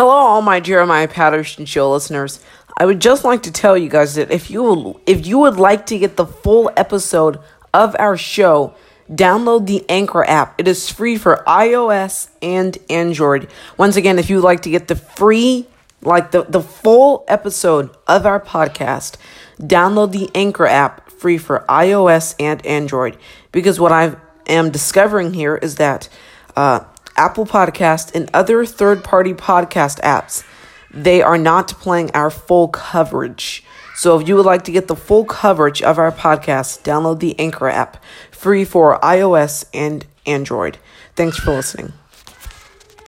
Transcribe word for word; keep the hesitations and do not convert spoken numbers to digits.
Hello, all my Jeremiah Patterson Show listeners. I would just like to tell you guys that if you will, if you would like to get the full episode of our show, download the Anchor app. It is free for iOS and Android. Once again, if you would like to get the free, like the, the full episode of our podcast, download the Anchor app, free for iOS and Android. Because what I am discovering here is that uh, Apple Podcast and other third-party podcast apps, they are not playing our full coverage. So if you would like to get the full coverage of our podcast, download the Anchor app, free for iOS and Android. Thanks for listening.